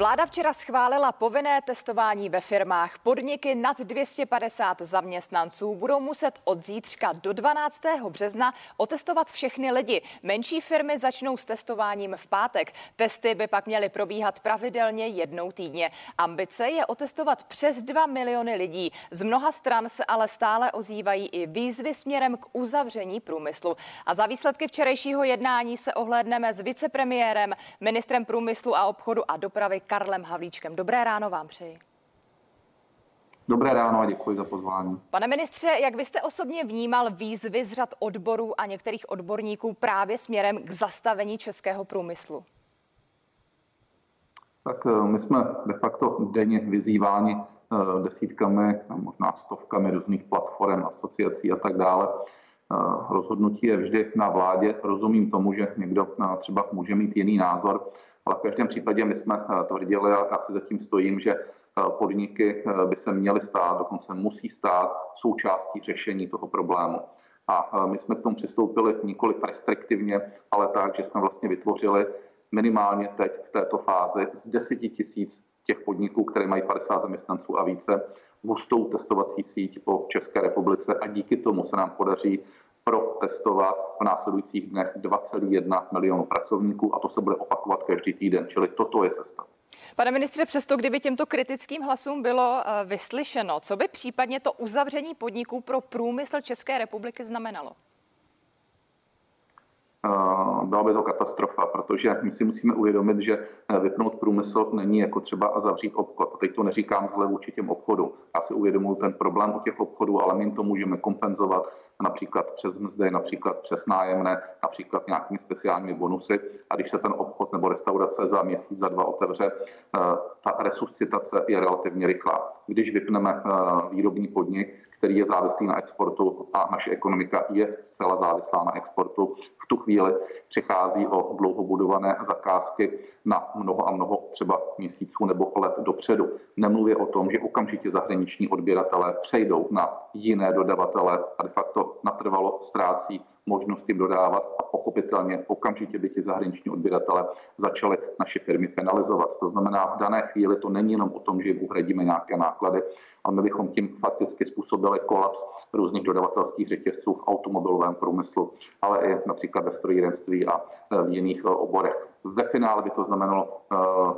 Vláda včera schválila povinné testování ve firmách. Podniky nad 250 zaměstnanců budou muset od zítřka do 12. března otestovat všechny lidi. Menší firmy začnou s testováním v pátek. Testy by pak měly probíhat pravidelně jednou týdně. Ambice je otestovat přes 2 miliony lidí. Z mnoha stran se ale stále ozývají i výzvy směrem k uzavření průmyslu. A za výsledky včerejšího jednání se ohlédneme s vicepremiérem, ministrem průmyslu a obchodu a dopravy Karlem Havlíčkem. Dobré ráno vám přeji. Dobré ráno a děkuji za pozvání. Pane ministře, jak byste osobně vnímal výzvy z řad odborů a některých odborníků právě směrem k zastavení českého průmyslu? Tak my jsme de facto denně vyzýváni desítkami, možná stovkami různých platform, asociací a tak dále. Rozhodnutí je vždy na vládě. Rozumím tomu, že někdo třeba může mít jiný názor, ale v každém případě my jsme tvrdili, a já si zatím stojím, že podniky by se měly stát, dokonce musí stát součástí řešení toho problému. A my jsme k tomu přistoupili nikoli restriktivně, ale tak, že jsme vlastně vytvořili minimálně teď v této fázi z 10 000 těch podniků, které mají 50 zaměstnanců a více, hustou testovací síť po České republice a díky tomu se nám podaří protestovat v následujících dnech 2,1 milionu pracovníků a to se bude opakovat každý týden, čili toto je cesta. Pane ministře, přesto kdyby těmto kritickým hlasům bylo vyslyšeno, co by případně to uzavření podniků pro průmysl České republiky znamenalo? Byla by to katastrofa, protože my si musíme uvědomit, že vypnout průmysl není jako třeba zavřít obchod. A teď to neříkám zle vůči těm obchodům. Já si uvědomuji ten problém u těch obchodů, ale my jim to můžeme kompenzovat například přes mzdy, například přes nájemné, například nějakými speciálními bonusy. A když se ten obchod nebo restaurace za měsíc, za dva otevře, ta resuscitace je relativně rychlá. Když vypneme výrobní podnik, který je závislý na exportu a naše ekonomika je zcela závislá na exportu. V tu chvíli přichází o dlouho budované zakázky na mnoho a mnoho třeba měsíců nebo let dopředu. Nemluvě o tom, že okamžitě zahraniční odběratelé přejdou na jiné dodavatele a de facto natrvalo ztrácí možnost jim dodávat a pochopitelně okamžitě by ti zahraniční odběratele začaly naše firmy penalizovat. To znamená, v dané chvíli to není jenom o tom, že jim uhradíme nějaké náklady, ale my bychom tím fakticky způsobili kolaps různých dodavatelských řetězců v automobilovém průmyslu, ale i například ve strojírenství a v jiných oborech. Ve finále by to znamenalo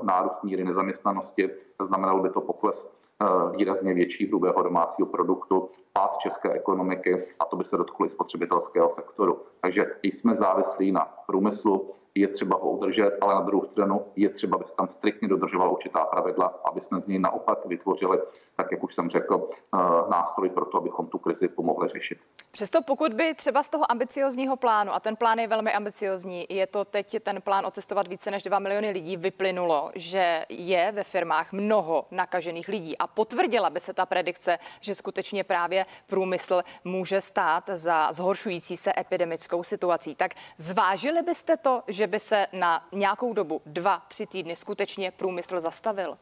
nárůst míry nezaměstnanosti, znamenalo by to pokles výrazně větší hrubého domácího produktu, pád české ekonomiky a to by se dotklo i spotřebitelského sektoru. Takže jsme závislí na průmyslu, je třeba ho udržet, ale na druhou stranu je třeba, aby se tam striktně dodržovala určitá pravidla, aby jsme z něj naopak vytvořili, tak jak už jsem řekl, nástroj pro to, abychom tu krizi pomohli řešit. Přesto pokud by třeba z toho ambiciozního plánu, a ten plán je velmi ambiciozní, je to teď ten plán otestovat více než 2 miliony lidí, vyplynulo, že je ve firmách mnoho nakažených lidí a potvrdila by se ta predikce, že skutečně právě průmysl může stát za zhoršující se epidemickou situací. Tak zvážili byste to, že by se na nějakou dobu, 2-3 týdny, skutečně průmysl zastavil?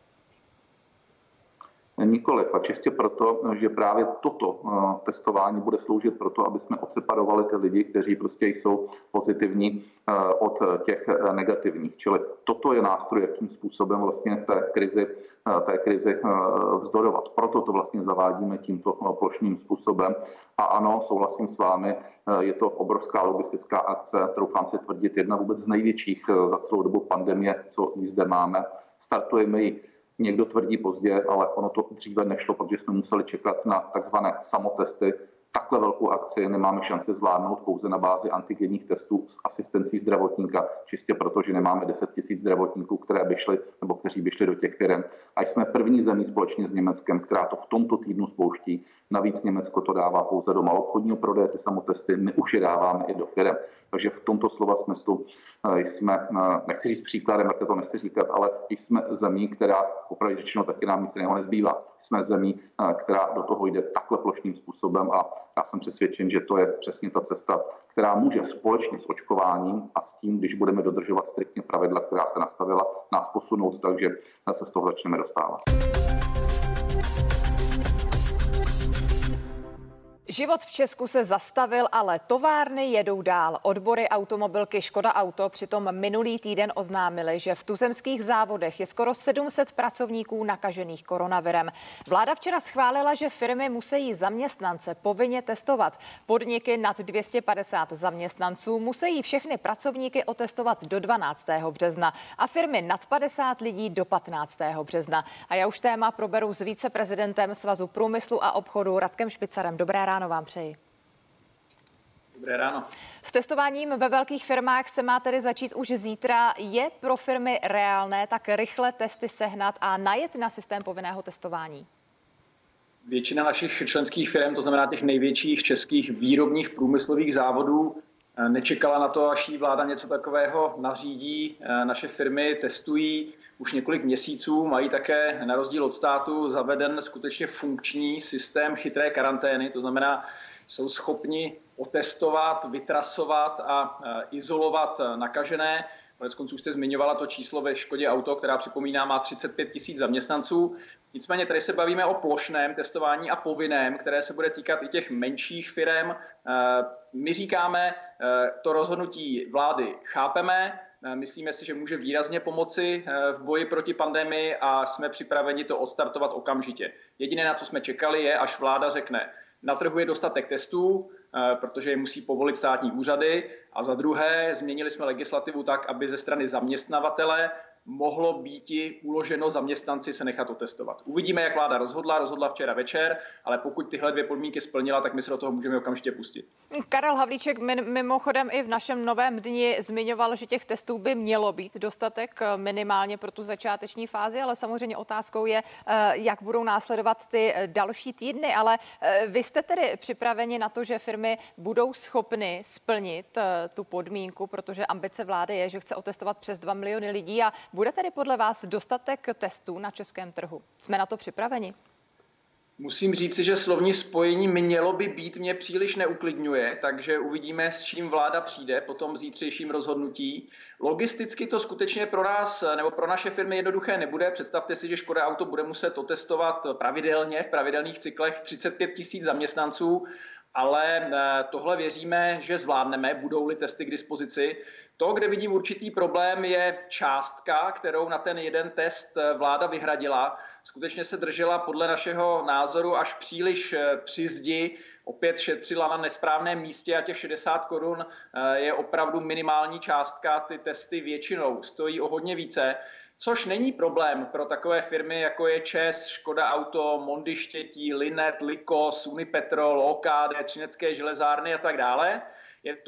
Nikoliv a čistě proto, že právě toto testování bude sloužit proto, aby jsme odseparovali ty lidi, kteří prostě jsou pozitivní od těch negativních. Čili toto je nástroj, jakým způsobem vlastně té krizi vzdorovat. Proto to vlastně zavádíme tímto plošným způsobem. A ano, souhlasím s vámi, je to obrovská logistická akce, troufám si tvrdit, jedna vůbec z největších za celou dobu pandemie, co zde máme. Startujeme ji. Někdo tvrdí pozdě, ale ono to dříve nešlo, protože jsme museli čekat na takzvané samotesty. Takhle velkou akci nemáme šanci zvládnout pouze na bázi antigenních testů s asistencí zdravotníka, čistě proto, že nemáme 10 000 zdravotníků, které by šly, nebo kteří by šli do těch firem. A jsme první zemí společně s Německem, která to v tomto týdnu spouští. Navíc Německo to dává pouze do maloobchodního prodeje, ty samotesty, my už je dáváme i do firem. Takže v tomto slova smyslu jsme, nechci říct příkladem, jak to nechci říkat, ale jsme zemí, která opravdu řečeno taky nám nic jiného nezbývá. Jsme zemí, která do toho jde takhle plošným způsobem a já jsem přesvědčen, že to je přesně ta cesta, která může společně s očkováním a s tím, když budeme dodržovat striktně pravidla, která se nastavila, nás posunout, takže se z toho začneme dostávat. Život v Česku se zastavil, ale továrny jedou dál. Odbory automobilky Škoda Auto přitom minulý týden oznámily, že v tuzemských závodech je skoro 700 pracovníků nakažených koronavirem. Vláda včera schválila, že firmy musí zaměstnance povinně testovat. Podniky nad 250 zaměstnanců musí všechny pracovníky otestovat do 12. března a firmy nad 50 lidí do 15. března. A já už téma proberu s viceprezidentem Svazu průmyslu a obchodu Radkem Špicarem. Dobré ráno vám přeji. Dobré ráno. S testováním ve velkých firmách se má tedy začít už zítra. Je pro firmy reálné tak rychle testy sehnat a najet na systém povinného testování? Většina našich členských firm, to znamená těch největších českých výrobních průmyslových závodů, nečekala na to, až jí vláda něco takového nařídí. Naše firmy testují už několik měsíců, mají také na rozdíl od státu zaveden skutečně funkční systém chytré karantény, to znamená, jsou schopni otestovat, vytrasovat a izolovat nakažené. Konec konců jste zmiňovala to číslo ve Škodě Auto, která připomíná má 35 000 zaměstnanců. Nicméně tady se bavíme o plošném testování a povinném, které se bude týkat i těch menších firem. My říkáme, to rozhodnutí vlády chápeme, myslíme si, že může výrazně pomoci v boji proti pandemii a jsme připraveni to odstartovat okamžitě. Jediné, na co jsme čekali, je, až vláda řekne, na trhu je dostatek testů, protože je musí povolit státní úřady. A za druhé, změnili jsme legislativu tak, aby ze strany zaměstnavatele mohlo býti uloženo zaměstnanci se nechat otestovat. Uvidíme, jak vláda rozhodla včera večer, ale pokud tyhle dvě podmínky splnila, tak my se do toho můžeme okamžitě pustit. Karel Havlíček mimochodem i v našem Novém dni zmiňoval, že těch testů by mělo být dostatek minimálně pro tu začáteční fázi, ale samozřejmě otázkou je, jak budou následovat ty další týdny, ale vy jste tedy připraveni na to, že firmy budou schopny splnit tu podmínku, protože ambice vlády je, že chce otestovat přes 2 miliony lidí a bude tedy podle vás dostatek testů na českém trhu? Jsme na to připraveni? Musím říci, že slovní spojení mělo by být mě příliš neuklidňuje, takže uvidíme, s čím vláda přijde po tom zítřejším rozhodnutí. Logisticky to skutečně pro nás nebo pro naše firmy jednoduché nebude. Představte si, že Škoda Auto bude muset otestovat pravidelně v pravidelných cyklech 35 000 zaměstnanců, ale tohle věříme, že zvládneme, budou-li testy k dispozici. To, kde vidím určitý problém, je částka, kterou na ten jeden test vláda vyhradila. Skutečně se držela podle našeho názoru až příliš při zdi, opět šetřila na nesprávném místě a těch 60 korun je opravdu minimální částka, ty testy většinou stojí o hodně více. Což není problém pro takové firmy, jako je ČEZ, Škoda Auto, Mondi Štětí, Linet, Liko-S, Unipetrol, OKD, Třinecké železárny a tak dále.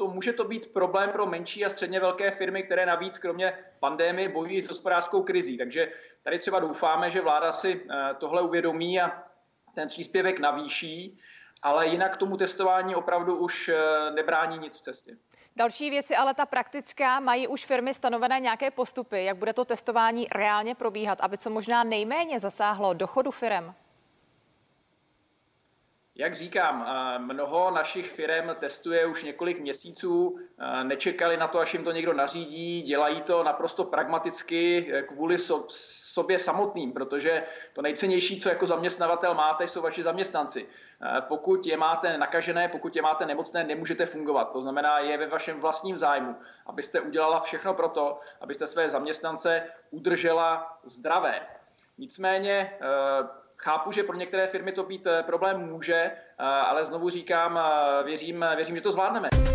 Může to být problém pro menší a středně velké firmy, které navíc kromě pandémie bojují s hospodářskou krizí. Takže tady třeba doufáme, že vláda si tohle uvědomí a ten příspěvek navýší, ale jinak tomu testování opravdu už nebrání nic v cestě. Další věci, ale ta praktická, mají už firmy stanovené nějaké postupy, jak bude to testování reálně probíhat, aby co možná nejméně zasáhlo do chodu firem? Jak říkám, mnoho našich firem testuje už několik měsíců, nečekali na to, až jim to někdo nařídí, dělají to naprosto pragmaticky kvůli sobě samotným, protože to nejcennější, co jako zaměstnavatel máte, jsou vaši zaměstnanci. Pokud je máte nakažené, pokud je máte nemocné, nemůžete fungovat. To znamená, je ve vašem vlastním zájmu, abyste udělala všechno pro to, abyste své zaměstnance udržela zdravé. Nicméně chápu, že pro některé firmy to být problém může, ale znovu říkám, věřím, že to zvládneme.